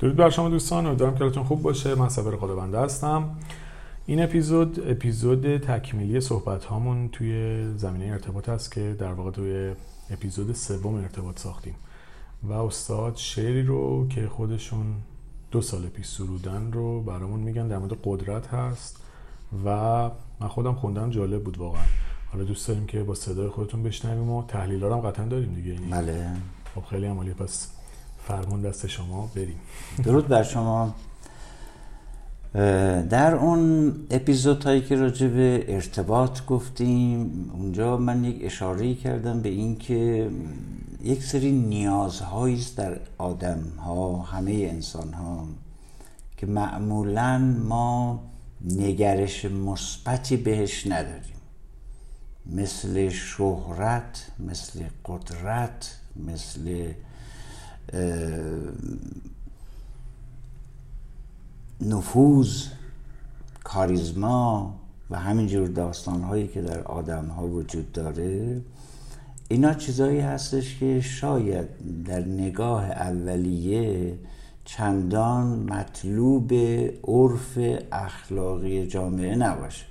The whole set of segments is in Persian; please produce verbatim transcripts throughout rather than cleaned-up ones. درود بر شما دوستان، امیدوارم کارتون خوب باشه. من صابر قالهبنده هستم. این اپیزود اپیزود تکمیلی صحبت هامون توی زمینه ارتباط است که در واقع توی اپیزود سوم ارتباط ساختیم و استاد شعری رو که خودشون دو سال پیش سرودن رو برامون میگن. در مورد قدرت هست و من خودم خوندم، جالب بود واقعا. حالا دوست داریم که با صدای خودتون بشنویم و تحلیل‌ها هم قطعا داریم دیگه. بله. خب خیلی عالی، پس فرمان دست شما، بریم. درود بر شما. در اون اپیزودهایی که راجع به ارتباط گفتیم، اونجا من یک اشاره‌ای کردم به این که یک سری نیازهایی است در آدم‌ها، همه انسان‌ها، که معمولاً ما نگرش مثبتی بهش نداریم، مثل شهرت، مثل قدرت، مثل نفوذ، کاریزما و همینجور داستانهایی که در آدم‌ها وجود داره. اینا چیزایی هستش که شاید در نگاه اولیه چندان مطلوب عرف اخلاقی جامعه نباشه.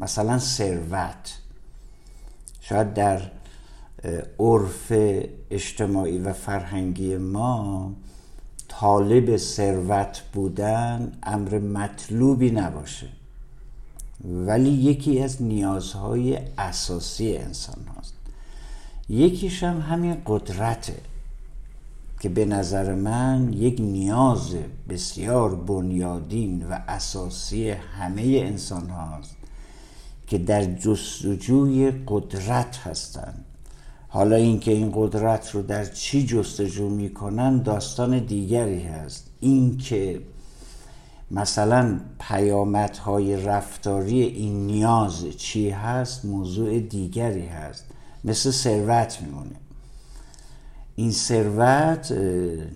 مثلا ثروت شاید در عرف اجتماعی و فرهنگی ما طالب ثروت بودن امر مطلوبی نباشه، ولی یکی از نیازهای اساسی انسان هاست. یکیش هم همین قدرته که به نظر من یک نیاز بسیار بنیادین و اساسی همه انسان هاست که در جستجوی قدرت هستند. حالا اینکه این قدرت رو در چی جستجو میکنن داستان دیگری هست. اینکه مثلا پیامدهای رفتاری این نیاز چی هست موضوع دیگری هست. مثل ثروت میمونه. این ثروت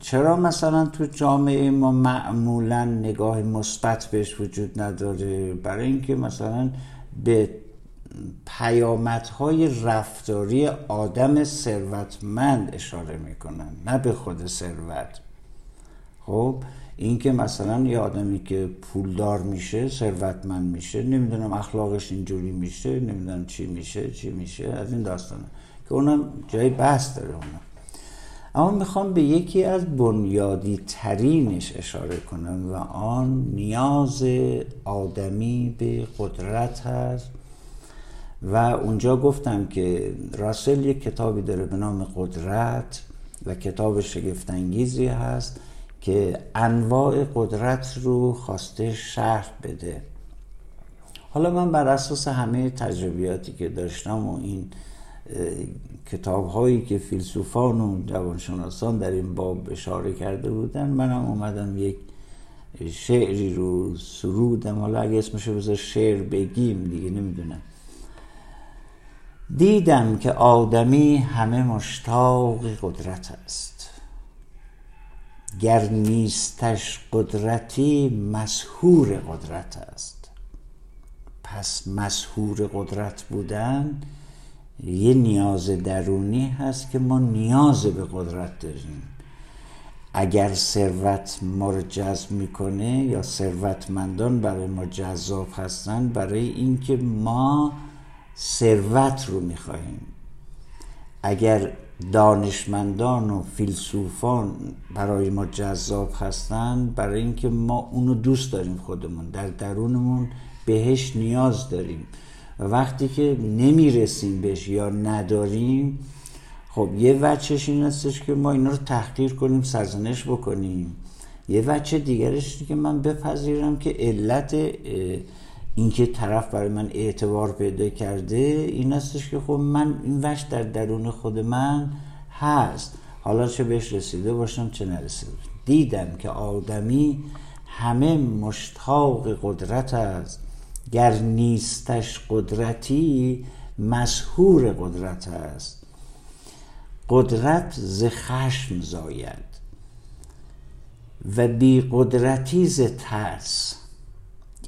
چرا مثلا تو جامعه ما معمولا نگاه مثبت بهش وجود نداره؟ برای اینکه مثلا به پیامدهای رفتاری آدم ثروتمند اشاره میکنن، نه به خود ثروت. خب این که مثلا یه آدمی که پولدار میشه، ثروتمند میشه، نمیدونم اخلاقش اینجوری میشه، نمیدونم چی میشه چی میشه از این داستانه که اونم جای بحث داره اونم. اما میخوام به یکی از بنیادی ترینش اشاره کنم و آن نیاز آدمی به قدرت هست. و اونجا گفتم که راسل یک کتابی داره به نام قدرت و کتاب شگفت‌انگیزی هست که انواع قدرت رو خواسته شرح بده. حالا من بر اساس همه تجربیاتی که داشتم و این کتاب هایی که فیلسوفان و جوانشناسان در این باب اشاره کرده بودن، منم اومدم یک شعری رو سرودم. حالا اگه اسمشو بذار شعر بگیم دیگه، نمیدونم. دیدم که آدمی همه مشتاق قدرت است، گر نیستش قدرتی مسحور قدرت است. پس مسحور قدرت بودن یه نیاز درونی هست که ما نیاز به قدرت داریم. اگر ثروت ما رو جذب میکنه یا ثروتمندان برای ما جذاب هستن، برای اینکه ما ثروت رو میخواهیم. اگر دانشمندان و فیلسوفان برای ما جذاب هستند، برای اینکه ما اونو دوست داریم، خودمون در درونمون بهش نیاز داریم و وقتی که نمیرسیم بهش یا نداریم، خب یه وجهش این هستش که ما اینا رو تحقیر کنیم، سرزنش بکنیم. یه وجه دیگرش که من بپذیرم که علت اینکه طرف برای من اعتبار پیدا کرده این هستش که خب من این وجه در درون خود من هست، حالا چه بهش رسیده باشم چه نرسیده. دیدم که آدمی همه مشتاق قدرت است، گر نیستش قدرتی مسحور قدرت است. قدرت ز خشم زاید و بی قدرتی ز ترس.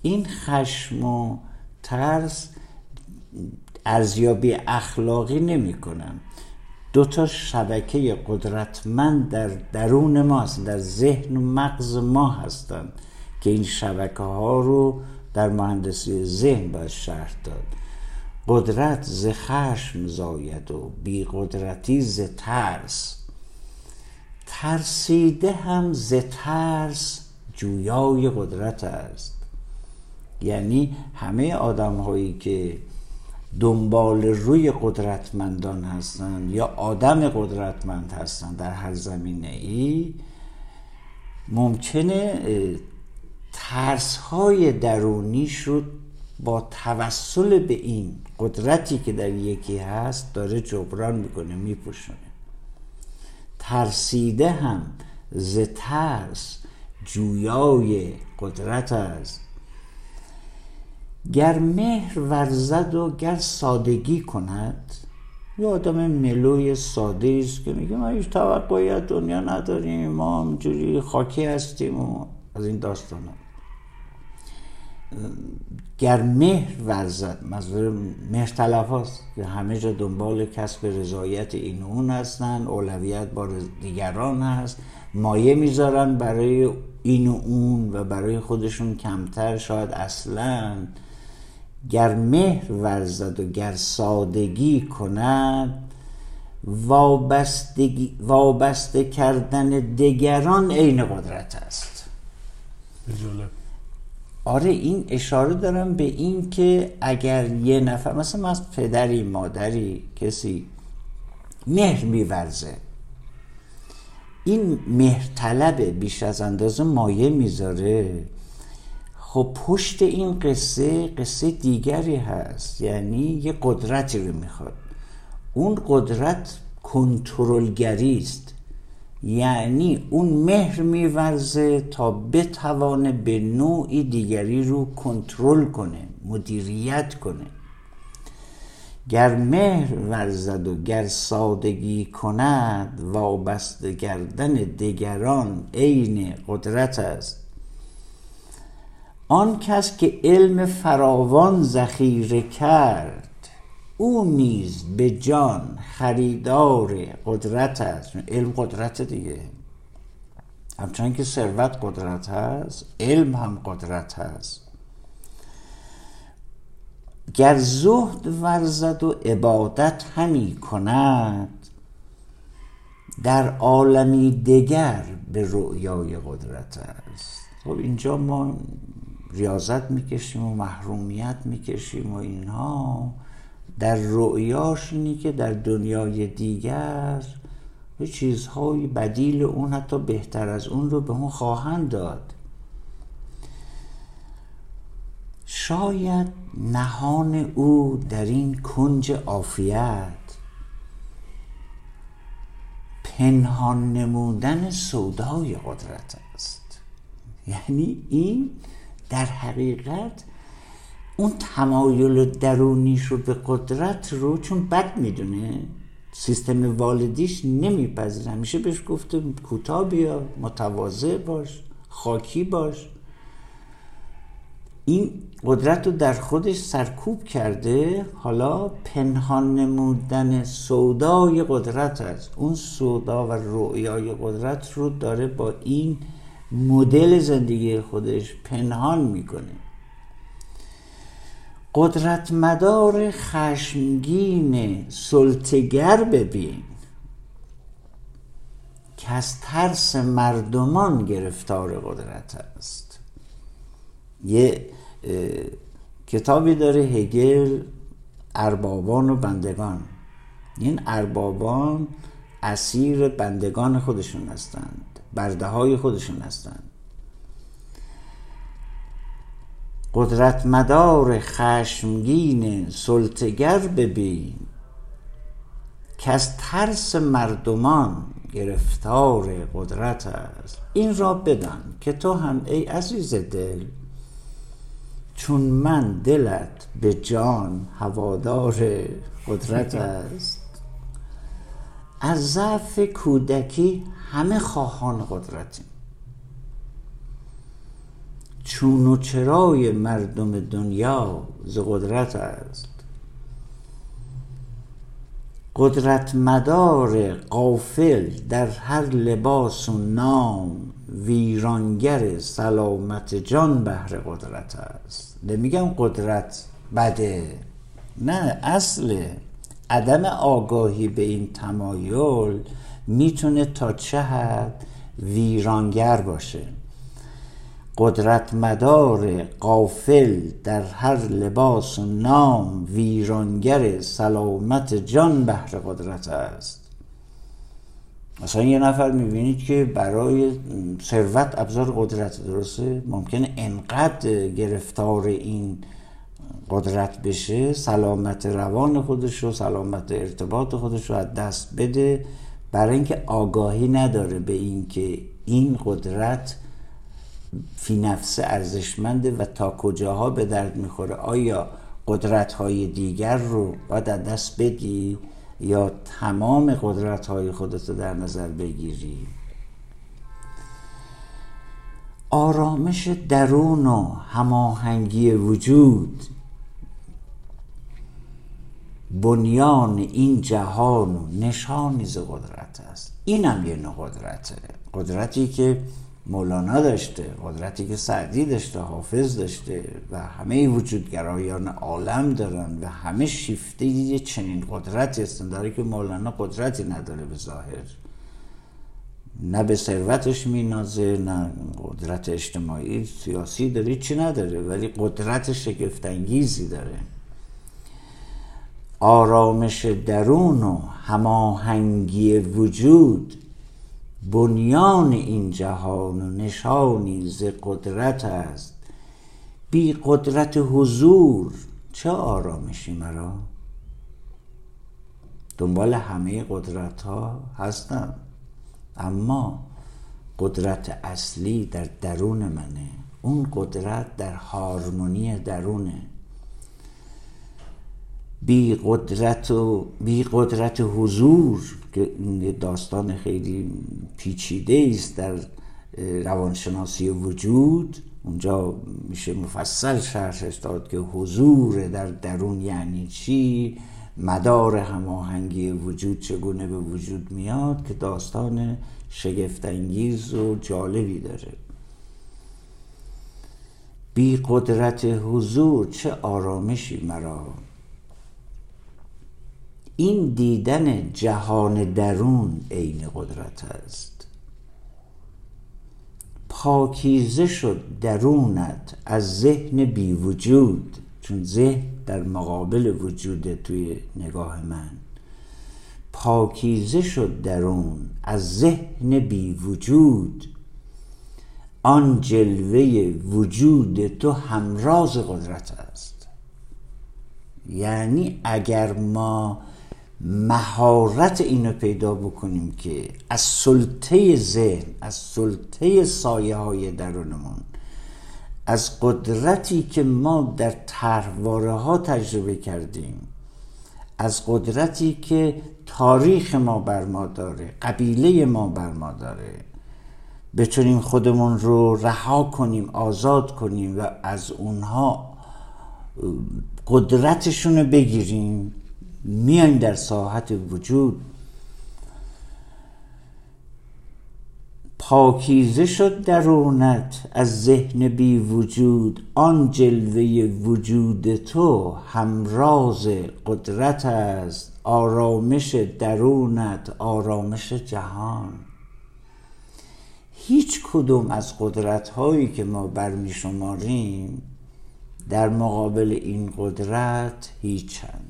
این خشم و ترس ارزیابی اخلاقی نمی کنن. دو تا شبکه قدرتمند در درون ماست، در ذهن و مغز ما هستند که این شبکه ها رو در مهندسی ذهن باید شرح داد. قدرت ز خشم زاید و بی قدرتی ز ترس، ترسیده هم ز ترس جویای قدرت است. یعنی همه آدم هایی که دنبال روی قدرتمندان هستند یا آدم قدرتمند هستند در هر زمینه ای، ممکنه ترس های درونیش رو با توسل به این قدرتی که در یکی هست داره جبران میکنه، میپوشونه. ترسیده هم ز ترس جویای قدرت است. گر مهر ورزد و گر سادگی کند، یه آدم ملوی ساده است که میگه ما هیچ توقعی از دنیا نداریم، ما همجوری خاکی هستیم و از این داستان هم. گر مهر ورزد، منظور مهر تلف هست که همه جا دنبال کسب رضایت این و اون هستن، اولویت با دیگران هست، مایه میذارن برای این و اون و برای خودشون کمتر شاید اصلاً. گر مهر ورزد و گر سادگی کند، وابستگی وابسته کردن دیگران عین قدرت است. جالب. آره، این اشاره دارم به این که اگر یه نفر مثلا از پدری مادری کسی مهر می‌ورزه، این مهر طلب بیش از اندازه مایه میذاره، خب پشت این قصه قصه دیگری هست. یعنی یه قدرتی رو میخواد، اون قدرت کنترلگری است. یعنی اون مهر میورزه تا بتوانه به نوعی دیگری رو کنترل کنه، مدیریت کنه. گر مهر ورزد و گر سادگی کند، وابسته گردن دیگران عین قدرت است. آن کس که علم فراوان ذخیره کرد، او نیز به جان خریدار قدرت است. علم قدرت دیگه، همچنان که ثروت قدرت هست، علم هم قدرت هست. گر زهد ورزد و عبادت همی کند، در عالمی دگر به رؤیای قدرت است. خب اینجا ما ریاضت میکشیم و محرومیت میکشیم و اینها، در رؤیاش اینی که در دنیای دیگر به چیزهای بدیل اون، حتی بهتر از اون رو به اون خواهند داد. شاید نهان او در این کنج عافیت، پنهان نمودن سودای قدرت است. یعنی این در حقیقت اون تمایل درونیش رو به قدرت رو چون بد میدونه، سیستم والدیش نمیپذیره، همیشه بهش گفته کوتاه بیا، متواضع باش، خاکی باش، این قدرت رو در خودش سرکوب کرده. حالا پنهان نمودن سودای قدرت است، اون سودا و رؤیای قدرت رو داره با این مدل زندگی خودش پنهان میکنه. قدرت مدار خشمگین سلطگر ببین، که از ترس مردمان گرفتار قدرت است. یه کتابی داره هگل، اربابان و بندگان. این اربابان اسیر بندگان خودشون هستند، برده های خودشون هستند. قدرت مدار خشمگین سلطگر ببین، که از ترس مردمان گرفتار قدرت است. این را بدان که تو هم ای عزیز دل، چون من دلت به جان هوادار قدرت است. از ضعف کودکی همه خواهان قدرتیم، چون و چرای مردم دنیا ز قدرت است. قدرت مدار غافل در هر لباس و نام، ویرانگر سلامت جان بهر قدرت است. نمیگم قدرت بده، نه، اصل عدم آگاهی به این تمایل میتونه تا چه حد ویرانگر باشه. قدرت مدار غافل در هر لباس و نام، ویرانگر سلامت جان بهر قدرت است. مثلا یه نفر میبینید که برای ثروت ابزار قدرت، درسته؟ ممکنه انقدر گرفتار این قدرت بشه سلامت روان خودش رو، سلامت ارتباط خودش رو از دست بده، برای اینکه آگاهی نداره به اینکه این قدرت فی نفس ارزشمنده و تا کجاها به درد میخوره. آیا قدرت‌های دیگر رو باید از دست بدی یا تمام قدرت‌های خودت رو در نظر بگیری؟ آرامش درون و هماهنگی وجود بنیان این جهان و نشانی ز قدرت است. اینم یه نوع قدرته، قدرتی که مولانا داشته، قدرتی که سعدی داشته، حافظ داشته و همه وجودگرایان عالم دارن و همه شیفته یه چنین قدرتی هستن. داره که مولانا قدرتی نداره به ظاهر، نه به ثروتش مینازه، نه قدرت اجتماعی سیاسی داره، چی نداره، ولی قدرت شگفت‌انگیزی داره. آرامش درون و هماهنگی وجود بنیان این جهان و نشانی ز قدرت است. بی قدرت حضور چه آرامشی مرا؟ دنبال همه قدرت ها هستم، اما قدرت اصلی در درون منه. اون قدرت در هارمونی درونه. بی قدرت و بی قدرت حضور که داستان خیلی پیچیده است در روانشناسی وجود، اونجا میشه مفصل شرحش داد که حضور در درون یعنی چی، مدار هماهنگی وجود چگونه به وجود میاد، که داستان شگفت‌انگیز و جالبی داره. بی قدرت حضور چه آرامشی مرا. این دیدن جهان درون عین قدرت است. پاکیزه شد درونت از ذهن بی وجود، چون ذهن در مقابل وجود توی نگاه من. پاکیزه شد درون از ذهن بی وجود، آن جلوه وجود تو همراز قدرت است. یعنی اگر ما مهارت اینو پیدا بکنیم که از سلطه ذهن، از سلطه سایه های درونمون، از قدرتی که ما در طرحواره ها تجربه کردیم، از قدرتی که تاریخ ما بر ما داره، قبیله ما بر ما داره، بتونیم خودمون رو رها کنیم، آزاد کنیم و از اونها قدرتشون رو بگیریم، میایم در ساحت وجود. پاکیزه شد درونت از ذهن بی وجود، آن جلوه وجود تو همراز قدرت است. آرامش درونت آرامش جهان. هیچ کدوم از قدرت هایی که ما برمی شماریم در مقابل این قدرت هیچند.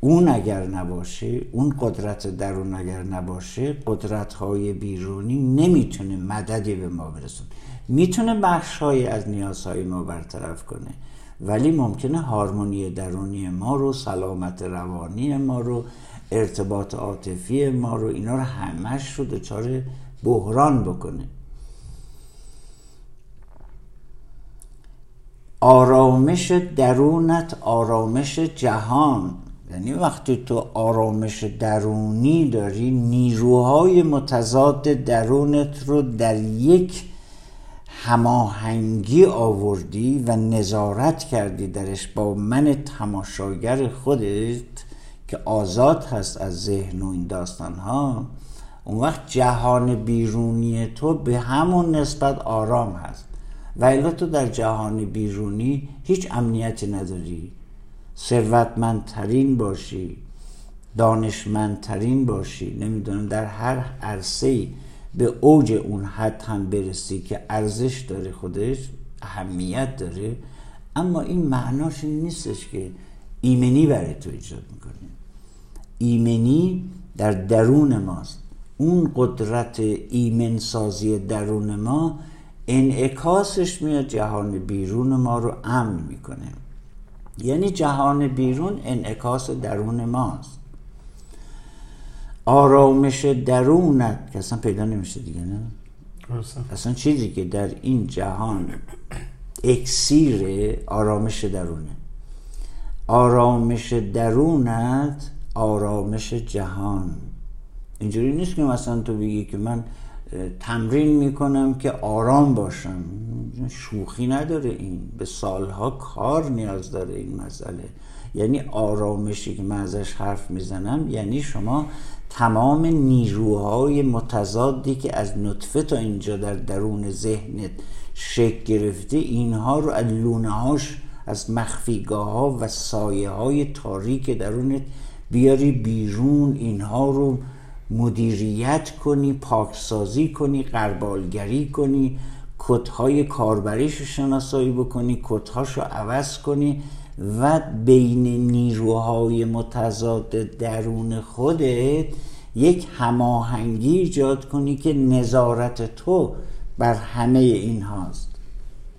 اون اگر نباشه، اون قدرت درون اگر نباشه، قدرت‌های بیرونی نمیتونه مددی به ما برسونه. میتونه بخش‌هایی از نیازهای ما برطرف کنه، ولی ممکنه هارمونی درونی ما رو، سلامت روانی ما رو، ارتباط عاطفی ما رو، اینا رو همش رو دچار بحران بکنه. آرامش درونت آرامش جهان. یعنی وقتی تو آرامش درونی داری، نیروهای متضاد درونت رو در یک هماهنگی آوردی و نظارت کردی درش با من تماشاگر خودت، که آزاد هست از ذهن و این داستان ها، اون وقت جهان بیرونی تو به همون نسبت آرام هست و الا تو در جهان بیرونی هیچ امنیتی نداری. ثروتمندترین باشی، دانشمندترین باشی، نمیدونم در هر عرصه‌ای به اوج اون حد هم برسی که ارزش داره، خودش اهمیت داره، اما این معناش نیستش که ایمنی برای تو ایجاد میکنه. ایمنی در درون ماست. اون قدرت ایمن سازی درون ما انعکاسش میاد جهان بیرون ما رو امن میکنه. یعنی جهان بیرون انعکاس درون ماست. آرامش درونت که اصلا پیدا نمیشه دیگه، نه؟ رسم. اصلا چیزی که در این جهان اکسیر آرامش درونه. آرامش درونت آرامش جهان. اینجوری نیست که مثلا تو بگی که من تمرین میکنم که آرام باشم. شوخی نداره این، به سالها کار نیاز داره این مسئله. یعنی آرامشی که من ازش حرف میزنم یعنی شما تمام نیروهای متضادی که از نطفه تا اینجا در درون ذهنت شکل گرفته، اینها رو از لونه‌هاش، از مخفیگاه‌ها و سایه‌های تاریک درونت بیاری بیرون، اینها رو مدیریت کنی، پاکسازی کنی، غربالگری کنی، کدهای کاربریش رو شناسایی بکنی، کدهاش رو عوض کنی و بین نیروهای متضاد درون خودت یک هماهنگی ایجاد کنی که نظارت تو بر همه این هاست.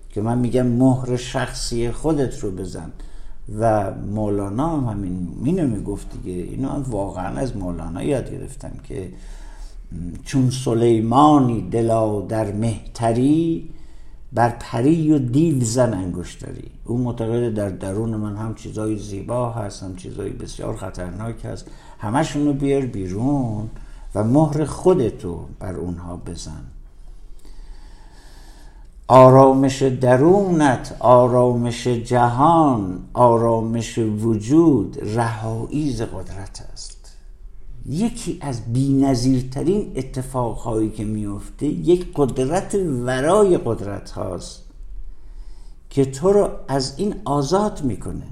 که من میگم مهر شخصی خودت رو بزن و مولانا هم همین اینو میگفت دیگه. اینو هم واقعا از مولانا یاد گرفتم که چون سلیمانی دلا در مهتری، بر پری و دیو زن انگشتری. اون معتقد در درون من هم چیزای زیبا هست، هم چیزای بسیار خطرناک هست، همشونو بیار بیرون و مهر خودتو بر اونها بزن. آرامش درونت آرامش جهان، آرامش وجود، رهایی ز قدرت است. یکی از بی‌نظیرترین اتفاقهایی که میفته یک قدرت ورای قدرت هاست که تو رو از این آزاد میکنه.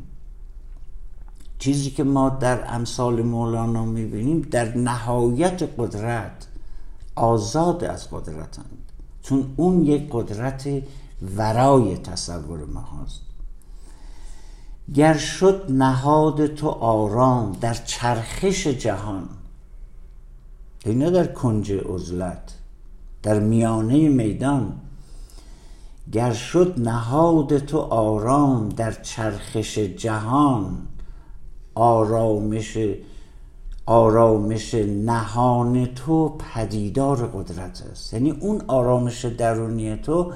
چیزی که ما در امثال مولانا میبینیم در نهایت قدرت، آزاد از قدرت هم. چون اون یک قدرت ورای تصور ما هست. گر شد نهاد تو آرام در چرخش جهان، نه در کنج عزلت، در میانه میدان. گر شد نهاد تو آرام در چرخش جهان، آرامش آرامش نهان تو پدیدار قدرت است. یعنی اون آرامش درونی تو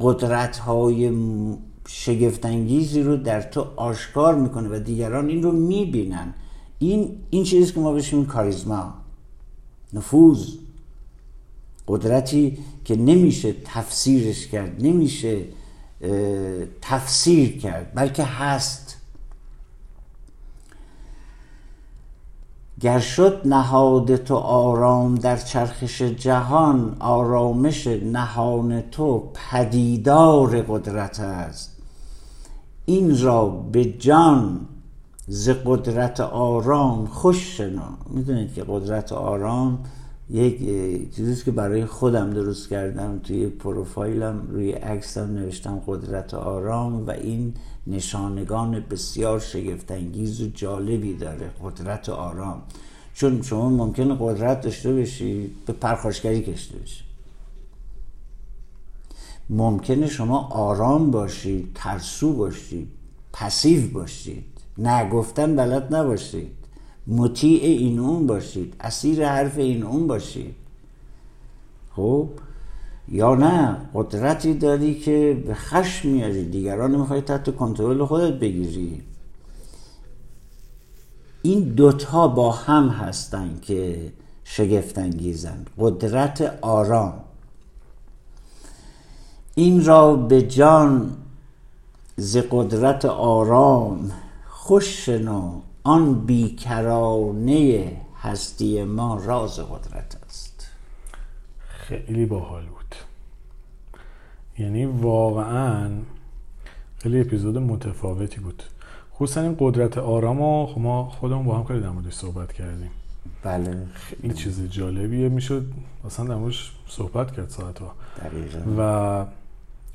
قدرت‌های شگفت‌انگیزی رو در تو آشکار میکنه و دیگران این رو میبینن. این این چیزی که ما بهش میگیم کاریزما، نفوذ، قدرتی که نمیشه تفسیرش کرد، نمیشه تفسیر کرد، بلکه هست. گر شد نهاد تو آرام در چرخش جهان، آرامش نهان تو پدیدار قدرت است. این را به جان ز قدرت آرام خوش شنا. میدونید که قدرت آرام یک چیزیست که برای خودم درست کردم، توی پروفایلم روی عکسم نوشتم قدرت آرام و این نشانگان بسیار شگفت‌انگیز و جالبی داره قدرت آرام. چون شما ممکنه قدرت داشته بشی به پرخاشگری کشیده بشی، ممکنه شما آرام باشید، ترسو باشید، پسیو باشید، نگفتن بلد نباشید، مطیع این اون باشید، اسیر حرف این اون باشید، خب، یا نه قدرتی داری که به خشم میاری دیگران میخوای تحت کنترل خودت بگیری. این دوتا با هم هستن که شگفت انگیزن. قدرت آرام این را به جان ز قدرت آرام خوش شنو، آن بیکرانه هستی ما راز قدرت است. خیلی باحال بود، یعنی واقعا خیلی اپیزود متفاوتی بود، خصوصا این قدرت آرامو خب ما خودمون با هم کلی در موردش صحبت کردیم. بله خیلی چیز جالبیه، میشد اصلا در موردش صحبت کرد ساعت‌ها. دقیقاً. و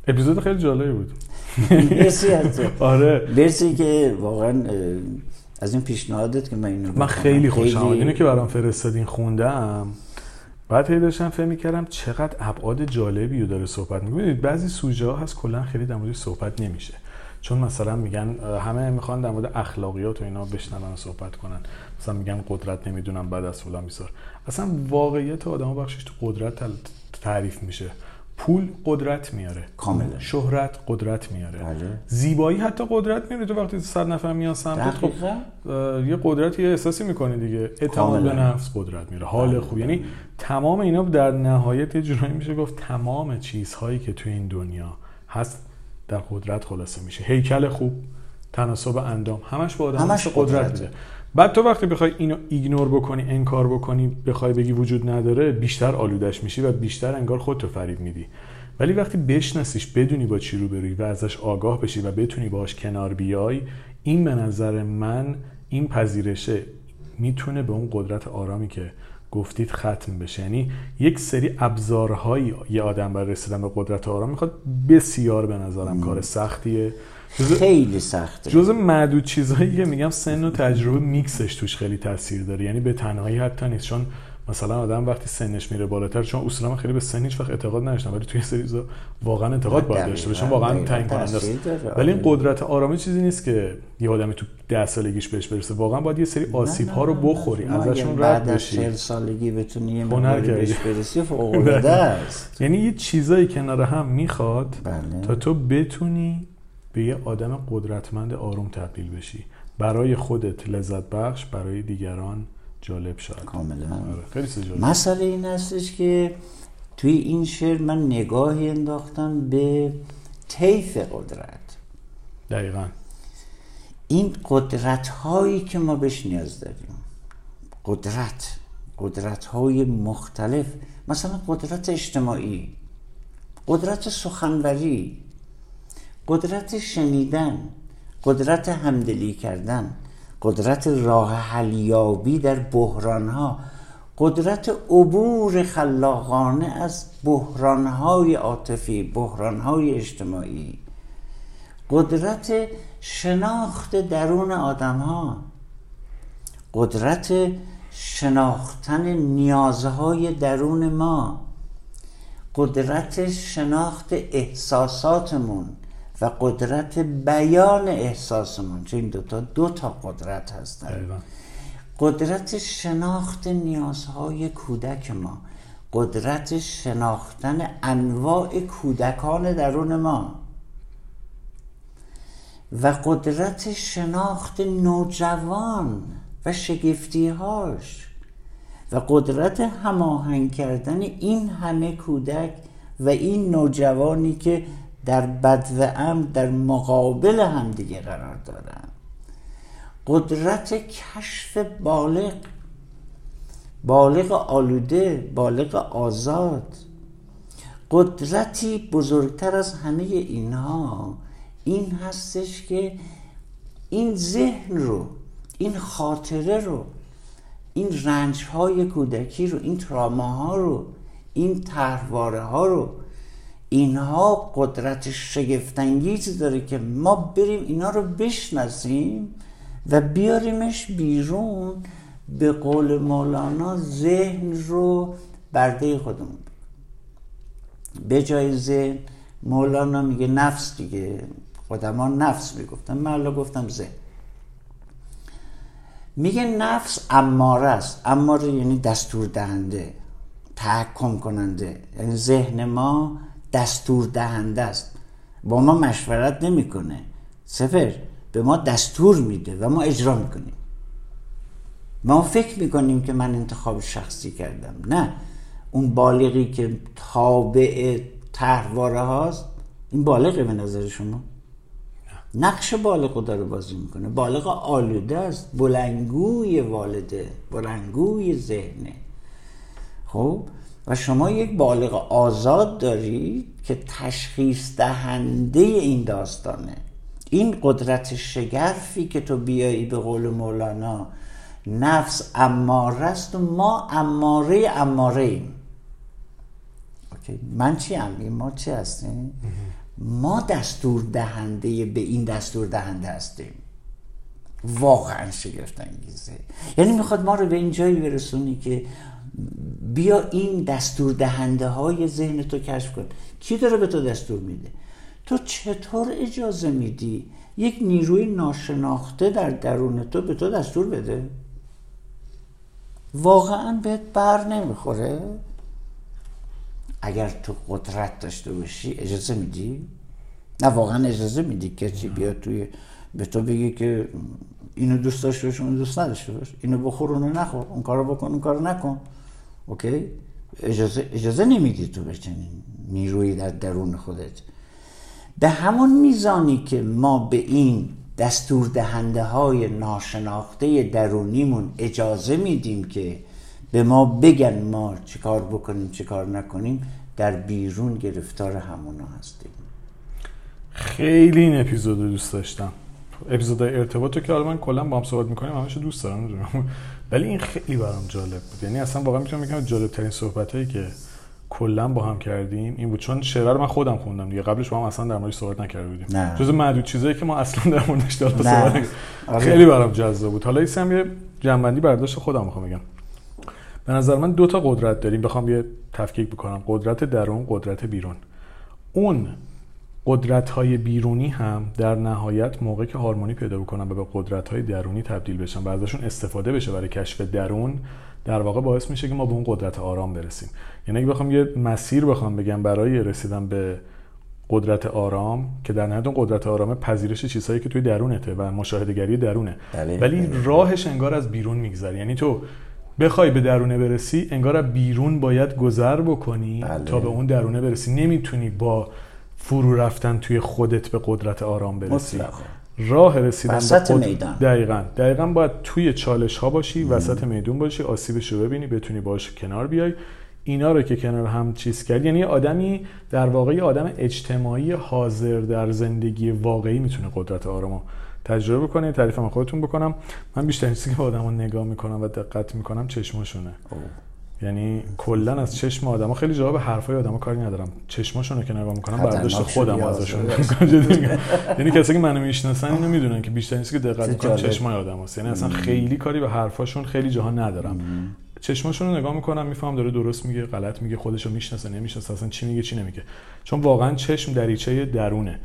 اپیزود خیلی جالبی بود. مرسی از آره مرسی که واقعا از این پیشنهادت که من اینو من خیلی خوشم اومد، اینو که برام فرستادین خوندم، بعد هی داشتم فهم می‌کردم چقدر ابعاد جالبی رو داره صحبت می‌کنه. ببینید بعضی سوژه‌ها هست کلا خیلی در موردش صحبت نمیشه، چون مثلا میگن همه میخوان در مورد اخلاقیات و اینا بشنون و صحبت کنن، مثلا میگن قدرت نمیدونم بعد از فلان بیسار، اصلا واقعیت آدم بخشش تو قدرت تعریف میشه. پول قدرت میاره کاملا، شهرت قدرت میاره، بله. زیبایی حتی قدرت میاره، تو وقتی صد نفر میان سمتت خب یه قدرت یه احساسی میکنه دیگه، اعتماد به نفس قدرت میاره، حال خوب، یعنی تمام اینا در نهایت یه جورایی میشه گفت تمام چیزهایی که تو این دنیا هست در قدرت خلاصه میشه. هیکل خوب، تناسب اندام، همش با آدم همش قدرت میده. بعد تو وقتی بخوای اینو ایگنور بکنی، انکار بکنی، بخوای بگی وجود نداره، بیشتر آلودش میشی و بیشتر انگار خودتو فریب میدی. ولی وقتی بشناسیش، بدونی با چی روبرویی و ازش آگاه بشی و بتونی باهاش کنار بیای، این به نظر من این پذیرشه میتونه به اون قدرت آرامی که گفتید ختم بشه. یعنی یک سری ابزارهایی یه آدم برای رسیدن به قدرت آرام میخواد. بسیار به نظرم مم. کار سختیه، جز... خیلی سخته، جز معدود چیزهایی که میگم سن و تجربه میکسش توش خیلی تاثیر داره، یعنی به تنهایی حتی نیست، چون مثلا آدم وقتی سنش میره بالاتر، چون اصولا من خیلی به سن هیچ وقت اعتقاد نداشتم ولی توی سری چیزا واقعا اعتقاد باید داشته باشم، واقعا تعیین کننده است. ولی این قدرت آرامی چیزی نیست که یه آدمی تو ده سالگیش بهش برسه، واقعا باید یه سری آسیب‌ها رو بخوری، ازشون رد بشی، بعد از چهل سالگی بتونی یه مقداری بهش برسی، فوق العاده است. یعنی یه چیزایی کنار هم میخواد تا تو بتونی به یه آدم قدرتمند آروم تبدیل بشی، برای خودت لذت بخش، برای دیگران جالب شد. کاملا آره. مسئله این هستش که توی این شعر من نگاهی انداختم به طیف قدرت، دقیقا این قدرت هایی که ما بهش نیاز داریم، قدرت قدرت های مختلف، مثلا قدرت اجتماعی، قدرت سخنوری، قدرت شنیدن، قدرت همدلی کردن، قدرت راه حلیابی در بحرانها، قدرت عبور خلاقانه از بحرانهای عاطفی، بحرانهای اجتماعی، قدرت شناخت درون آدمها، قدرت شناختن نیازهای درون ما، قدرت شناخت احساساتمون و قدرت بیان احساسمون، چون این دوتا دوتا قدرت هستن. قدرت شناخت نیازهای کودک ما، قدرت شناختن انواع کودکان درون ما و قدرت شناخت نوجوان و شگفتیهاش و قدرت هماهنگ کردن این همه کودک و این نوجوانی که در بدوه‌ام در مقابل هم دیگه قرار دارن، قدرت کشف بالغ، بالغ آلوده، بالغ آزاد. قدرتی بزرگتر از همه اینها این هستش که این ذهن رو، این خاطره رو، این رنج‌های کودکی رو، این تراماها رو، این طرحواره ها رو، اینها قدرت شگفت‌انگیزی داره که ما بریم اینا رو بشناسیم و بیاریمش بیرون، به قول مولانا ذهن رو برده خودمون. به جای ذهن مولانا میگه نفس دیگه، قدما نفس میگفتن، من الان گفتم ذهن. میگه نفس اماره است، اماره یعنی دستور دهنده، تحکم کننده، یعنی ذهن ما دستور دهنده است، با ما مشورت نمیکنه، صفر، به ما دستور میده و ما اجرا میکنیم. ما فکر میکنیم که من انتخاب شخصی کردم، نه، اون بالغی که تابع طرحواره هاست، این بالغه به نظر شما؟ نه نقش بالغ رو بازی میکنه. بالغ آلوده است، بلنگوی والده، بلنگوی ذهنه. خب و شما یک بالغ آزاد دارید که تشخیص دهنده این داستانه. این قدرت شگرفی که تو بیایی به قول مولانا نفس اماره است و ما اماره اماره ایم. اوکی. من چی هم؟ ما چی هستیم؟ ما دستور دهنده به این دستور دهنده هستیم. واقعا شگفت انگیزه. یعنی میخواد ما رو به این جایی برسونی که بیا این دستور دهنده های ذهن تو کشف کن. کی داره به تو دستور میده؟ تو چطور اجازه میدی یک نیروی ناشناخته در درون تو به تو دستور بده؟ واقعا بهت بر نمیخوره؟ اگر تو قدرت داشته باشی اجازه میدی؟ نه واقعا اجازه میدی که چی بیا توی به تو بگی که اینو دوست داشته باش، اون دوست نداشته باش، اینو بخور اونو نخور، اون کارو بکن اون کارو نکن. اوکی؟ اجازه اجازه نمیدی تو به چنین نیرویی در درون خودت. به همون میزانی که ما به این دستور دهنده های ناشناخته درونیمون اجازه میدیم که به ما بگن ما چه کار بکنیم چه کار نکنیم، در بیرون گرفتار همونا هستیم. خیلی این اپیزود رو دوست داشتم. اپیزود ارتباط رو که حالا من کلا با هم صحبت میکنیم همش دوست دارم میدونم، ولی این خیلی برام جالب بود. یعنی اصلا واقعا میتونم بگم جالب ترین صحبت هایی که کلا با هم کردیم این بود، چون شعر رو من خودم خوندم دیگه، قبلش با هم اصلا در موردش صحبت نکرده بودیم، جزو معدود چیزایی که ما اصلا در موردش داشتیم صحبت. خیلی برام جذاب بود. حالا این هم یه جنبندی برداشت خودم میخوام بگم. به نظر من دو تا قدرت داریم، بخوام یه تفکیک بکنم، قدرت درون، قدرت بیرون. اون قدرت‌های بیرونی هم در نهایت موقعی که هارمونی پیدا بکنن و به قدرت‌های درونی تبدیل بشن و ازشون استفاده بشه برای کشف درون، در واقع باعث میشه که ما به اون قدرت آرام برسیم. یعنی اگه بخوام یه مسیر بخوام بگم برای رسیدن به قدرت آرام، که در نهایت اون قدرت آرام پذیرش چیزهایی که توی درونته و مشاهده‌گری درونه، ولی راهش انگار از بیرون میگذره. یعنی تو بخوای به درونه برسی انگار بیرون باید گذر بکنی بله. تا به اون درونه برسی. نمیتونی با فرو رفتن توی خودت به قدرت آرام برسی. مطلق. راه رسیدن به قدرت میدان دقیقاً دقیقاً باید توی چالش ها باشی، مم. وسط میدون باشی، آسیبش رو ببینی، بتونی باهاش کنار بیای. اینا رو که کنار هم چیز کرد، یعنی آدمی در واقع آدم اجتماعی حاضر در زندگی واقعی میتونه قدرت آرامو تجربه کنید. تعریف من خودتون بکنم، من بیشتر چیزی که با آدم‌ها نگاه میکنم و دقت میکنم چشماشونه. یعنی کلا از چشم آدم‌ها، خیلی جواب حرفای آدم‌ها کاری ندارم، چشماشونه که نگاه میکنم برداشت خودم ازشون میکنم. یعنی کسایی که منو میشناسن اینو میدونن که بیشتر چیزی که دقت میکنم چشمای آدم‌هاست. یعنی اصلا خیلی کاری به حرفاشون خیلی جاها ندارم، چشماشون رو نگاه میکنم میفهم داره درست میگه غلط میگه، خودشو میشناسه نمیشناسه، اصلا چی میگه چی نمیگه. چون واقعا چشم دریچه درونه.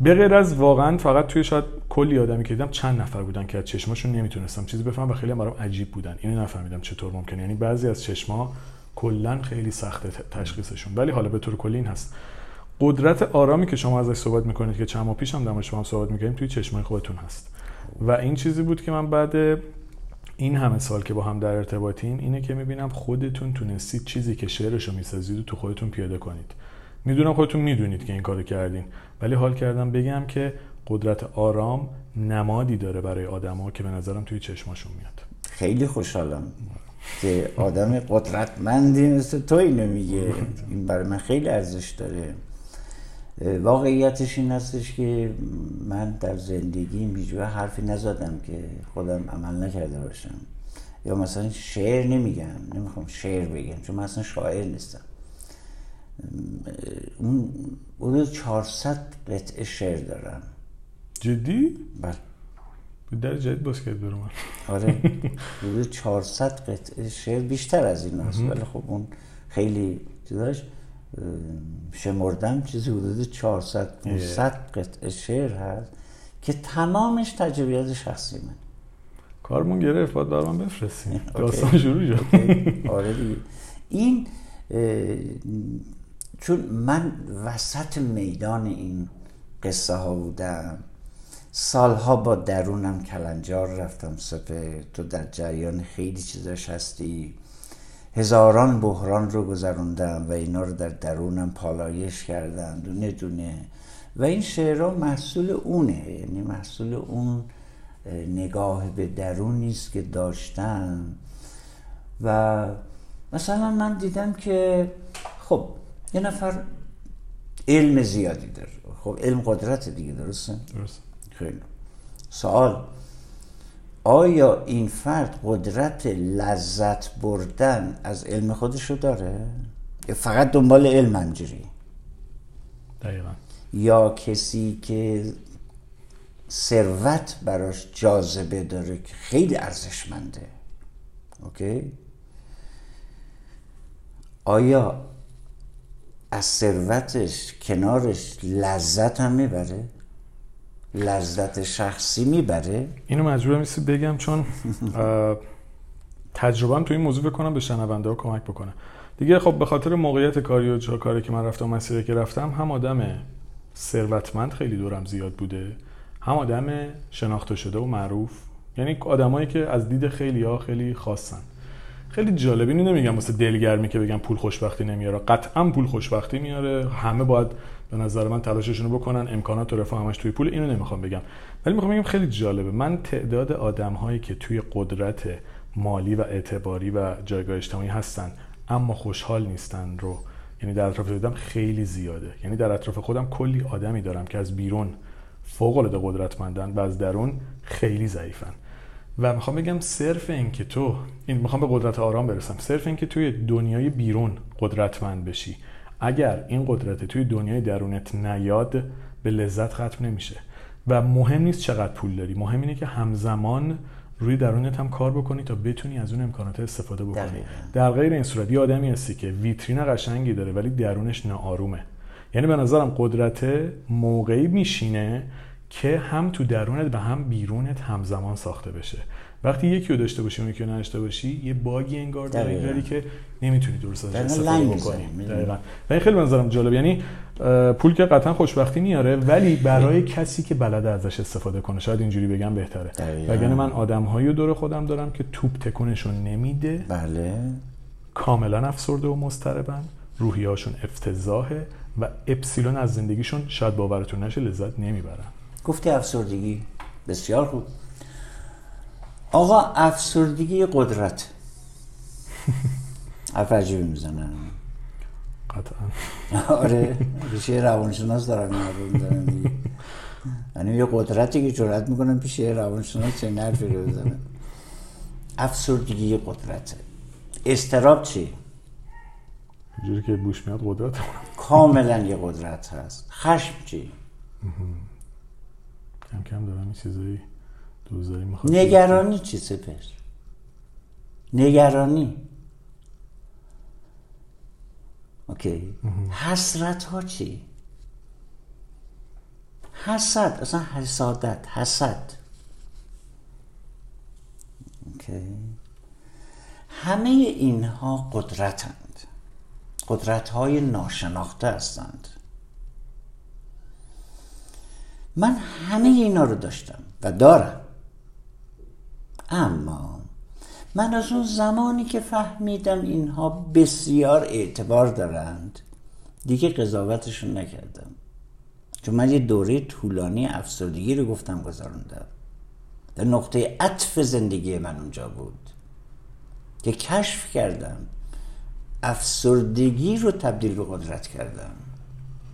به غیر از واقعا فقط توی شاید کلی آدمی که دیدم چند نفر بودن که از چشماشون نمیتونستم چیزی بفهمم و خیلی برام عجیب بودن. اینو نفهمیدم چطور ممکنه. یعنی بعضی از چشما کلا خیلی سخته تشخیصشون، ولی حالا به طور کلی این هست. قدرت آرامی که شما ازش صحبت میکنید که چند ماه پیش هم داشتیم با هم صحبت میکردیم توی چشمای خودتون هست. و این چیزی بود که من بعد این همه سال که با هم در ارتباطیم اینه که میبینم خودتون تونستید چیزی که شعرشو میسازید تو خودتون پیاده کنید. میدونم خودتون میدونید که این کارو کردین، ولی حال کردم بگم که قدرت آرام نمادی داره برای آدم‌ها که به نظرم توی چشماشون میاد. خیلی خوشحالم که آدم قدرتمندی مثل تو اینو میگه. این برای من خیلی ارزش داره. واقعیتش این هستش که من در زندگیم هیچ وقت حرفی نزدم که خودم عمل نکرده باشم، یا مثلا شعر نمیگم، نمیخوام شعر بگم چون من اصلا شاعر نیستم. اون اون چهارصد قطعه شعر دارم. جدی؟ بله. در جدید باز کرد برای من. آره. اون چهارصد قطعه شعر، بیشتر از این هست، ولی خب اون خیلی چیزاش شمردم، چیزی حدود چهارصد پانصد قطعه شعر هست که تمامش تجربیات شخصی من. کارمون گرفت، باید برام بفرستین. داستان شروع شد. آره دیگه. این چون من وسط میدان این قصه ها بودم، سالها با درونم کلنجار رفتم سپه، تو در جریان خیلی چیزاش هستی، هزاران بحران رو گذروندم و اینا رو در درونم پالایش کردم دونه دونه و این شعرها محصول اونه، یعنی محصول اون نگاه به درون نیست که داشتم. و مثلا من دیدم که خب یه نفر علم زیادی داره، خب علم قدرت دیگه، درسته؟ درست. خیلی سوال، آیا این فرد قدرت لذت بردن از علم خودشو داره؟ فقط دنبال علم همجوری؟ دقیقا. یا کسی که ثروت براش جاذبه داره که خیلی ارزشمنده، اوکی؟ آیا از ثروتش کنارش لذت هم میبره؟ لذت شخصی میبره؟ اینو مجبورم نیست بگم چون تجربه‌ام تو این موضوع فکر کنم به شنونده ها کمک بکنه دیگه. خب به خاطر موقعیت کاری و جا کاری که من رفتم، مسیری که رفتم، هم آدم ثروتمند خیلی دورم زیاد بوده، هم آدم شناخته شده و معروف، یعنی آدمایی که از دید خیلی‌ها خیلی خاصن. خیلی جالب، اینو نمیگم واسه دلگرمی که بگم پول خوشبختی نمیاره، قطعا پول خوشبختی میاره، همه باید به نظر من تلاششون رو بکنن، امکانات و رفاه همش توی پول، اینو نمیخوام بگم، ولی میخوام بگم خیلی جالبه. من تعداد آدم‌هایی که توی قدرت مالی و اعتباری و جایگاه اجتماعی هستن اما خوشحال نیستن رو، یعنی در اطراف خودم خیلی زیاده، یعنی در اطراف خودم کلی آدمی دارم که از بیرون فوق‌العاده قدرتمندن و از درون خیلی ضعیفن. و میخوام بگم صرف این که تو این میخوام به قدرت آرام برسم، صرف این که توی دنیای بیرون قدرتمند بشی، اگر این قدرت توی دنیای درونت نیاد به لذت ختم نمیشه. و مهم نیست چقدر پول داری، مهم اینه که همزمان روی درونت هم کار بکنی تا بتونی از اون امکانات استفاده بکنی. دلیقا. در غیر این صورت یه آدمی هستی که ویترین قشنگی داره ولی درونش ناآرومه. یعنی به نظرم قدرت موقعی میشینه که هم تو درونت و هم بیرونت همزمان ساخته بشه. وقتی یکی رو داشته باشی و یکی رو نداشته باشی، یه باگی انگار داری داری که نمیتونی درست ازش استفاده بکنی. دقیقاً. و این خیلی به نظرم جالب، یعنی پول که قطعا خوشبختی میاره ولی برای کسی که بلده ازش استفاده کنه، شاید اینجوری بگم بهتره. وگرنه من آدم‌هایی دور خودم دارم که توپ تکونشون نمیده. بله. کاملا افسرده و مضطربن، روحیه‌هاشون افتضاحه و اپسیلون از زندگیشون شاید باورتون نشه لذت نمیبرن. گفتی افسردگی، بسیار خوب آقا، افسردگی قدرت حرف عجیبی میزنن قطعا. آره پیش یه روانشناس دارم این رو میزنن، یعنی یه قدرتی که جرأت میکنن پیش یه روانشناس چه نرفی رو بزنن. افسردگی قدرت. اضطراب چی؟ جوری که بوش میاد قدرت کاملا یه قدرت هست. خشم چی؟ کم کم دارم این چیزایی دوزایی میخواد. نگرانی چی سپر؟ نگرانی اوکی. حسرت ها چی؟ حسد، اصلا حسادت، حسد اوکی. همه اینها قدرتند، قدرت های ناشناخته هستند. من همه اینا رو داشتم و دارم، اما من از اون زمانی که فهمیدم اینها بسیار اعتبار دارند دیگه قضاوتشون نکردم، چون من یه دوره طولانی افسردگی رو گفتم گذاروندم. در نقطه عطف زندگی من اونجا بود که کشف کردم افسردگی رو تبدیل به قدرت کردم.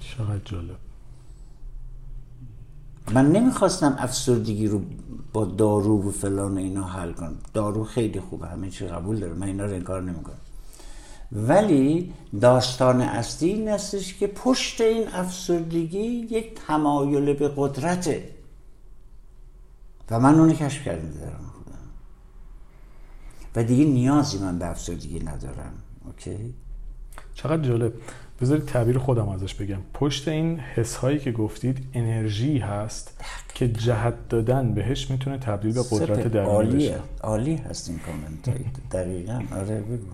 چقدر جالب. من نمیخواستم افسردگی رو با دارو و فلان اینا حل کنم، دارو خیلی خوبه، همه چی قبول داره، من اینا رو انکار نمیکنم، ولی داستان اصلی این هستش که پشت این افسردگی یک تمایل به قدرته و من اونو کشف کردم دارم و دیگه نیازی من به افسردگی ندارم. اوکی؟ چقدر جالب. بذارید تعبیر خودم ازش بگم. پشت این حس هایی که گفتید انرژی هست که جهت دادن بهش میتونه تبدیل به قدرت درونی بشه. عالی هست این کامنت. دقیقاً. آره بگو.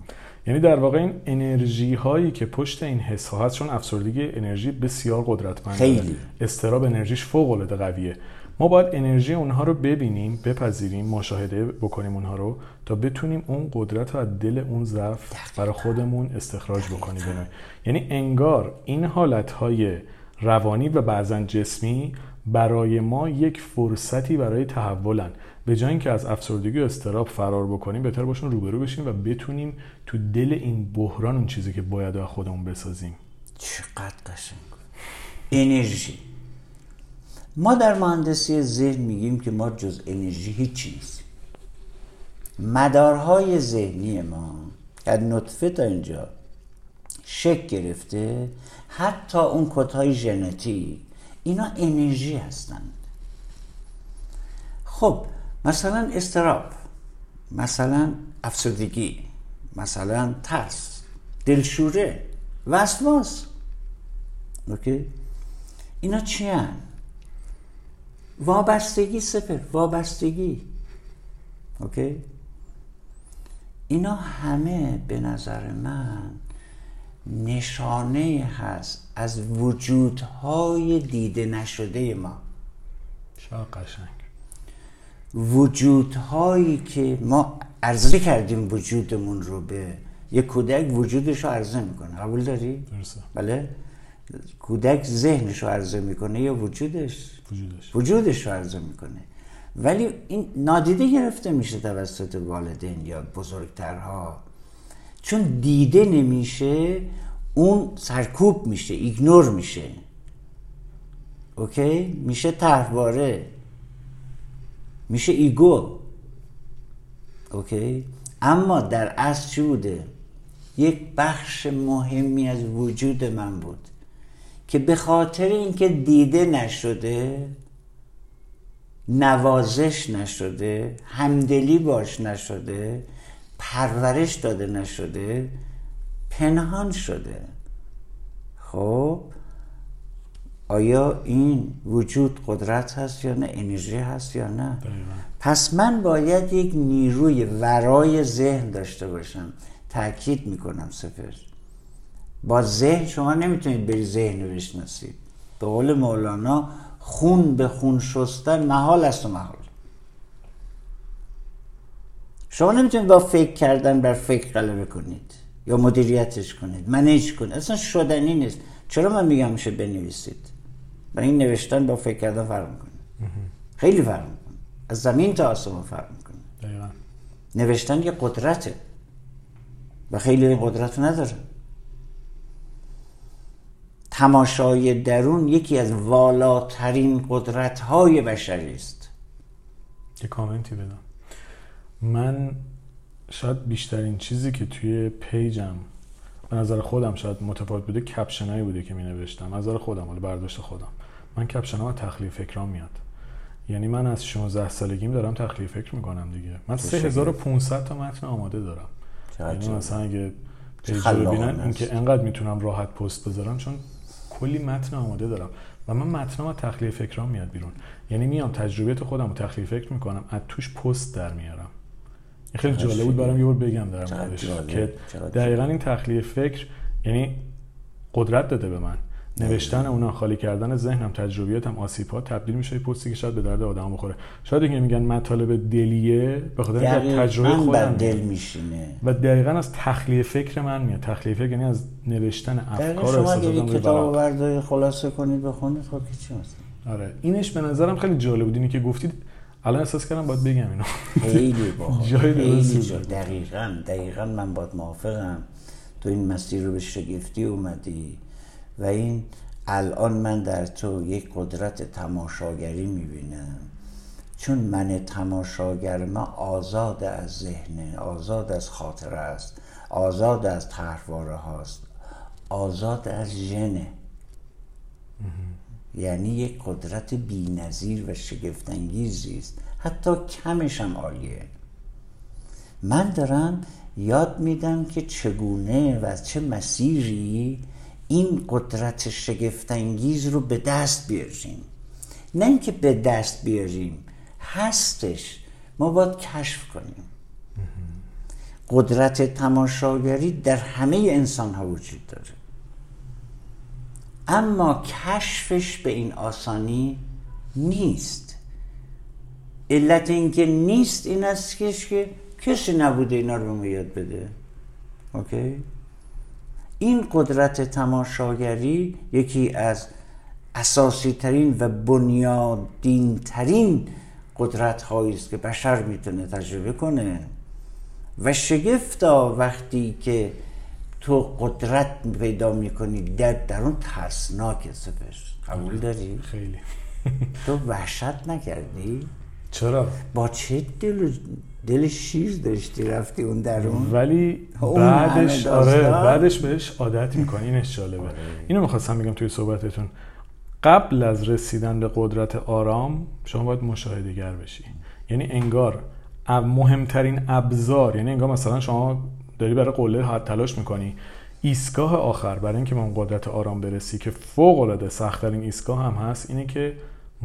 یعنی در واقع این انرژی هایی که پشت این حس ها هست، چون افسردگی انرژی بسیار قدرتمنده، خیلی استراب انرژیش فوق العاده قویه، ما باید انرژی اونها رو ببینیم، بپذیریم، مشاهده بکنیم اونها رو تا بتونیم اون قدرت رو از دل اون ضعف برای خودمون استخراج بکنیم. یعنی انگار این حالت‌های روانی و بعضاً جسمی برای ما یک فرصتی برای تحولن. به جای اینکه از افسردگی و اضطراب فرار بکنیم، بهتر باشون روبرو بشیم و بتونیم تو دل این بحران اون چیزی که باید از خودمون بسازیم. چقدر قشنگ. انرژی. ما در مهندسی ذهن میگیم که ما جز انرژی هیچی نیستیم. مدارهای ذهنی ما از نطفه تا اینجا شکل گرفته، حتی اون کدهای ژنتیک، اینا انرژی هستند. خب مثلا اضطراب، مثلا افسردگی، مثلا ترس، دلشوره، وسواس، اوکی؟ اینا چی هن؟ وابستگی صفر، وابستگی، اوکی؟ اینا همه به نظر من نشانه هست از وجودهای دیده نشده ما. شاید قشنگ. وجودهایی که ما عرضه کردیم وجودمون رو به یک کودک، وجودش رو عرضه میکنه. قبول داری؟ درسته. بله؟ کودک ذهنش رو عرضه میکنه یا وجودش؟ وجودش. وجودش رو عرضه میکنه. ولی این نادیده گرفته میشه توسط والدین یا بزرگترها. چون دیده نمیشه، اون سرکوب میشه، ایگنور میشه، اوکی؟ میشه طرحواره، میشه ایگو، اوکی؟ اما در اصل چی بوده؟ یک بخش مهمی از وجود من بود که به خاطر اینکه دیده نشده، نوازش نشده، همدلی باش نشده، پرورش داده نشده، پنهان شده. خب آیا این وجود قدرت هست یا نه؟ انرژی هست یا نه؟ دقیقا. پس من باید یک نیروی ورای ذهن داشته باشم. تأکید میکنم سفر. با ذهن شما نمیتونید بری ذهن رو بشناسید. به قول مولانا خون به خون شستن محال است و محال. شما نمیتونید با فکر کردن بر فکر غلبه کنید یا مدیریتش کنید، منیج کنید، اصلا شدنی نیست. چرا من میگم میشه بنویسید؟ برای این نوشتن با فکر کردن فرق میکنه، خیلی فرق میکنه، از زمین تا آسمان فرق میکنه. دقیقاً. نوشتن یه قدرته و خیلی این قدرت رو نداره. تماشای درون یکی از والاترین قدرت‌های بشری است. یه کامنتی بدم. من شاید بیشترین چیزی که توی پیجم به نظر خودم شاید متفاوت بوده، کپشنایی بوده که می نوشتم. از نظر خودم، حالا برداشت خودم، من کپشن‌ها و تخلیه فکرام میاد. یعنی من از شانزده سالگیم دارم تخلیه فکر میکنم دیگه. من سه هزار و پانصد تا متن آماده دارم. یعنی مثلا اگه پیج رو ببینن اینکه انقدر میتونم راحت پست بذارم، چون کلی متن آماده دارم و من متنم از تخلیه فکرام میاد بیرون. یعنی میام تجربیات خودم رو تخلیه فکر میکنم، از توش پست در میارم. خیلی جالب بود برام یه بار بگم در موردش که دقیقاً این تخلیه فکر یعنی قدرت داده به من. نوشتن اونا، خالی کردن ذهنم، تجربیاتم، آسیب‌ها تبدیل میشه به پستی که شاید به درد آدم بخوره. شاید اینکه میگن مطالب دلیه، به خاطر اینکه تجربه خودم دل میشینه و دقیقاً از تخلیه فکر من میاد. تخلیه فکر یعنی از نوشتن افکار و احساسات. شما کتابو بردارید خلاصه کنید بخونید، خب چی مثلا. آره اینش به نظرم خیلی جالب بود، اینی که گفتید الان احساس کردم باید بگم اینو. خیلی باحال. خیلی جالب. دقیقاً دقیقاً من باهات موافقم. تو این مسیر رو به شگفتی اومدی. و این الان من در تو یک قدرت تماشاگری میبینم، چون من تماشاگر، من آزاد از ذهن، آزاد از خاطره است، آزاد از طرحواره هاست، آزاد از ژنه. یعنی یک قدرت بی‌نظیر و شگفت‌انگیزی است، حتی کمش هم عالیه. من دارم یاد میدم که چگونه و از چه مسیری این قدرت شگفت‌انگیز رو به دست بیاریم. نه اینکه به دست بیاریم، هستش، ما باید کشف کنیم. قدرت تماشاگری در همه انسان‌ها وجود داره، اما کشفش به این آسانی نیست. علت اینکه نیست این است که کسی نبوده اینا رو به ما یاد بده. اوکی؟ این قدرت تماشاگری یکی از اساسی ترین و بنیادین ترین قدرت هایی است که بشر میتونه تجربه کنه. و شگفتا وقتی که تو قدرت پیدا میکنی در درون ترسناک سفش. قبول داری؟ خیلی. تو وحشت نکردی؟ چرا؟ با چه دل دل شیر داشتی رفتی اون درون؟ ولی بعدش آره بعدش بهش عادت میکنی. اینش جالبه. اینو میخواستم بگم توی صحبتتون، قبل از رسیدن به قدرت آرام شما باید مشاهده‌گر بشی. یعنی انگار مهمترین ابزار، یعنی انگار مثلا شما داری برای قله حد تلاش میکنی، ایستگاه آخر برای اینکه به اون قدرت آرام برسی که فوق‌العاده سخت‌ترین ایستگاه هم هست، اینه که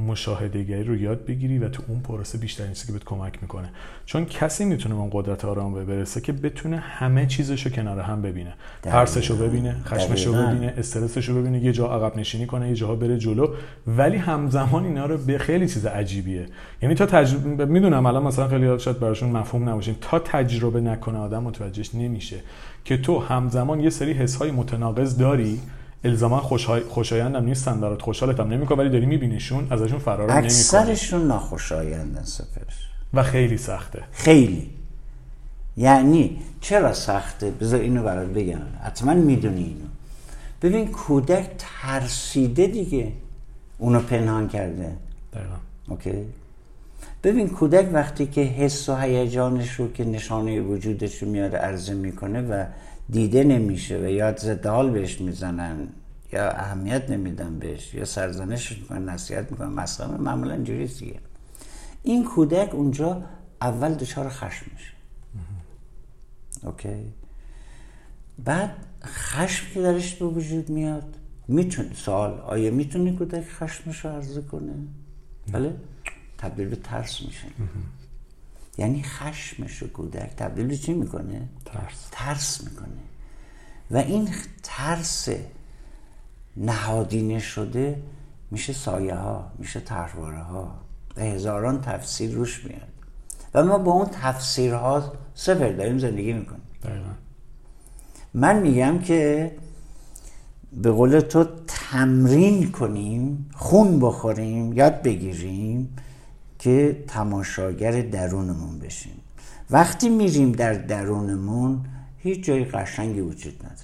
مشاهده‌گری رو یاد بگیری و تو اون پروسه بیشترین چیزی که بهت کمک میکنه. چون کسی میتونه به اون قدرت آرام برسه که بتونه همه چیزشو کنار هم ببینه، ترسشو ببینه، خشمشو ببینه، استرسشو ببینه، یه جا عقب نشینی کنه، یه جاها بره جلو، ولی همزمان اینا رو به خیلی چیز عجیبیه. یعنی تا تجربه، میدونم الان مثلا خیلی شاید براشون مفهوم نباشه، تا تجربه نکنه آدم متوجهش نمیشه که تو همزمان یه سری حس‌های متناقض داری، الزاما خوشایندم نیستن برات، خوشحالت هم نمی‌کنه، ولی داری می‌بینیشون، ازشون فرار نمی‌کنی. اکثرشون ناخوشایندن سفرش و خیلی سخته. خیلی. یعنی چرا سخته؟ بذار اینو برات بگم. حتما میدونی اینو. ببین کودک ترسیده دیگه. اونو پنهان کرده. دقیقاً. اوکی. ببین کودک وقتی که حس و هیجانش رو که نشانه وجودش رو میاره عرضه میکنه و دیده نمیشه و یا ضد حال بهش میزنن یا اهمیت نمیدن بهش یا سرزنش میکنن، نصیحت میکنن، مثلا معمولا اینجوری دیگه. این کودک اونجا اول دچار خشم میشه. اوکی. بعد خشم که درش به وجود میاد، میتونه سوال، آیا میتونه کودک خشمش رو عرضه کنه؟ بله؟ تبدیل به ترس میشه. یعنی خشمشو کودک تبدیل به چی میکنه؟ ترس. ترس میکنه. و این ترس نهادینه شده میشه سایه ها، میشه طرحواره ها و هزاران تفسیر روش میاد و ما با اون تفسیرها سفر داریم زندگی میکنیم. دقیقا. من میگم که به قول تو تمرین کنیم، خون بخوریم، یاد بگیریم که تماشاگر درونمون بشیم. وقتی میریم در درونمون هیچ جای قشنگی وجود نداره.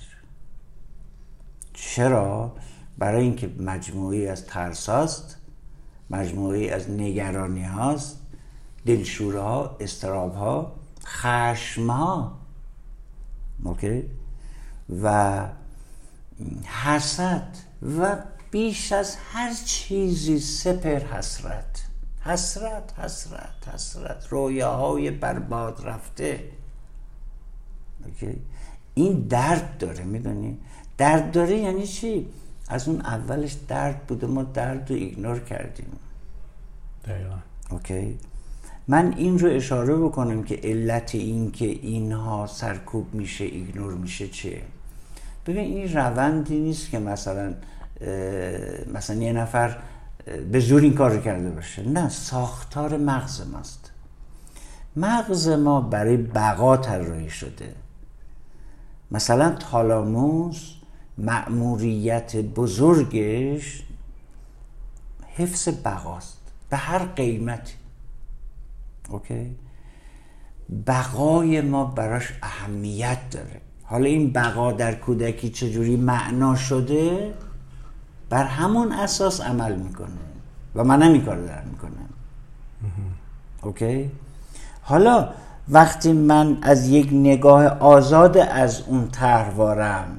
چرا؟ برای اینکه مجموعی از ترس هاست، مجموعی از نگرانی هاست، دلشوره ها، استراب ها، خشم ها، اوکی؟ و حسد و بیش از هر چیزی سپر حسرت، حسرت، حسرت، حسرت، رویاهای برباد رفته. اوکی؟ این درد داره، میدونی؟ درد داره یعنی چی؟ از اون اولش درد بوده، ما درد رو ایگنور کردیم. دقیقا. اوکی؟ من این رو اشاره بکنم که علت این که اینها سرکوب میشه، ایگنور میشه چیه؟ ببین این روندی نیست که مثلا مثلا یه نفر به زور این کار رو کرده باشه. نه، ساختار مغز ماست. مغز ما برای بقا طراحی شده. مثلا تالاموس مأموریت بزرگش حفظ بقاست به هر قیمتی. اوکی؟ بقای ما براش اهمیت داره. حالا این بقا در کودکی چجوری معنا شده؟ بر همون اساس عمل میکنه و من هم این کار رو دارم میکنم. اوکی؟ حالا وقتی من از یک نگاه آزاد از اون طرحوارم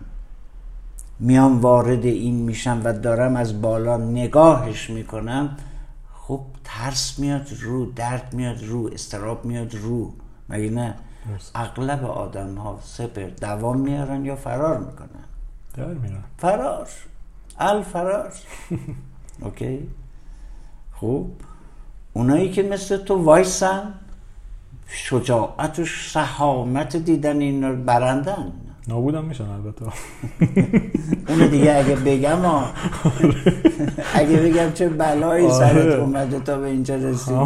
میام وارد این میشم و دارم از بالا نگاهش میکنم، خب ترس میاد رو، درد میاد رو، استراب میاد رو، مگه نه؟ اغلب آدم ها سپر دوام میارن یا فرار میکنن. در میرن. فرار. الفرار. اوکی؟ خب اونایی که مثل تو وایسن شجاعت و شهامت دیدن این رو برندن. نابودم میشن البته. اون دیگه اگه بگم ها اگه بگم چه بلایی سرت اومده تا به اینجا رسیدی،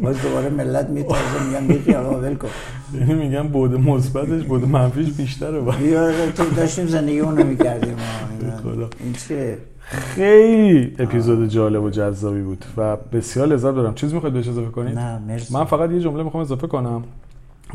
باز دوباره ملت میتازه میگم بیخی آقا ول کن. یعنی میگم بود مثبتش بود منفیش بیشتره. بیا تو داشتیم زندگی اونو میکردیم. این چه خیلی اپیزود جالب و جذابی بود و بسیار لذت دارم. چیز میخواید بهش اضافه کنید؟ نه مرسی. من فقط یه جمله میخوام اضافه کنم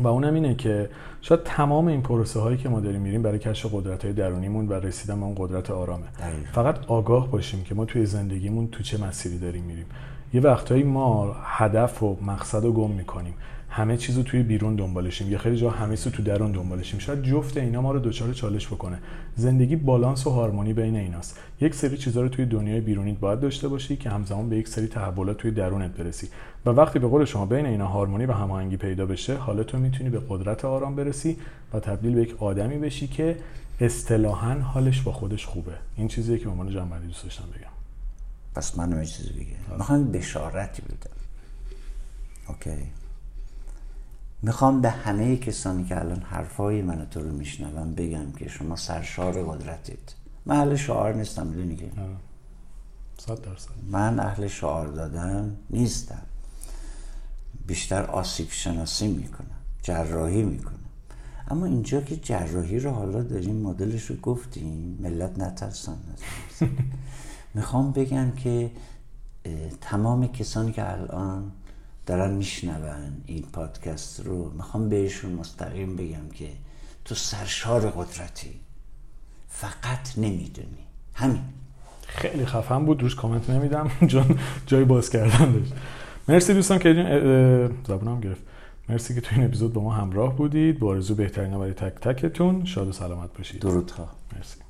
و اونم اینه که شاید تمام این پروسه هایی که ما داریم میریم برای کشف قدرت های درونیمون و رسیدن به اون قدرت آرامه. دقیقا. فقط آگاه باشیم که ما توی زندگیمون تو چه مسیری داریم میریم. یه وقتایی ما هدف و مقصد رو گم میکنیم، همه چیزو توی بیرون دنبالشیم، یا خیلی جا همه چیزو تو درون دنبالشیم. شاید جفت اینا ما رو دوچار چالش بکنه. زندگی بالانس و هارمونی بین ایناست. یک سری چیزا رو توی دنیای بیرونیت باید داشته باشی که همزمان به یک سری تحولات توی درونت برسی و وقتی به قول شما بین اینا هارمونی و هماهنگی پیدا بشه، حالا تو میتونی به قدرت آرام برسی و تبدیل به یک آدمی بشی که اصطلاحاً حالش با خودش خوبه. این چیزیه که به عنوان جنبندی دوست داشتم بگم. پس منم یه چیزی بگم. میخوام بشارتی بدم. اوکی. میخوام به همه کسانی که الان حرفای من تو رو میشنون بگم که شما سرشار قدرتید. من اهل شعار نیستم، میدونی که صد درصد من اهل شعار دادن نیستم. بیشتر آسیب شناسی میکنم، جراحی میکنم. اما اینجا که جراحی رو حالا داریم مدلش رو گفتیم، ملت نترسن. میخوام بگم که تمام کسانی که الان دارن میشنون این پادکست رو، میخوام بهشون مستقیم بگم که تو سرشار قدرتی، فقط نمیدونی. همین. خیلی خفن بود، روش کامنت نمیدم چون جای باز کردن داشت. مرسی دوستان که زبونم گرفت. مرسی که تو این اپیزود با ما همراه بودید. با آرزوی بهترین برای تک تکتون. شاد و سلامت باشید. درودها. مرسی.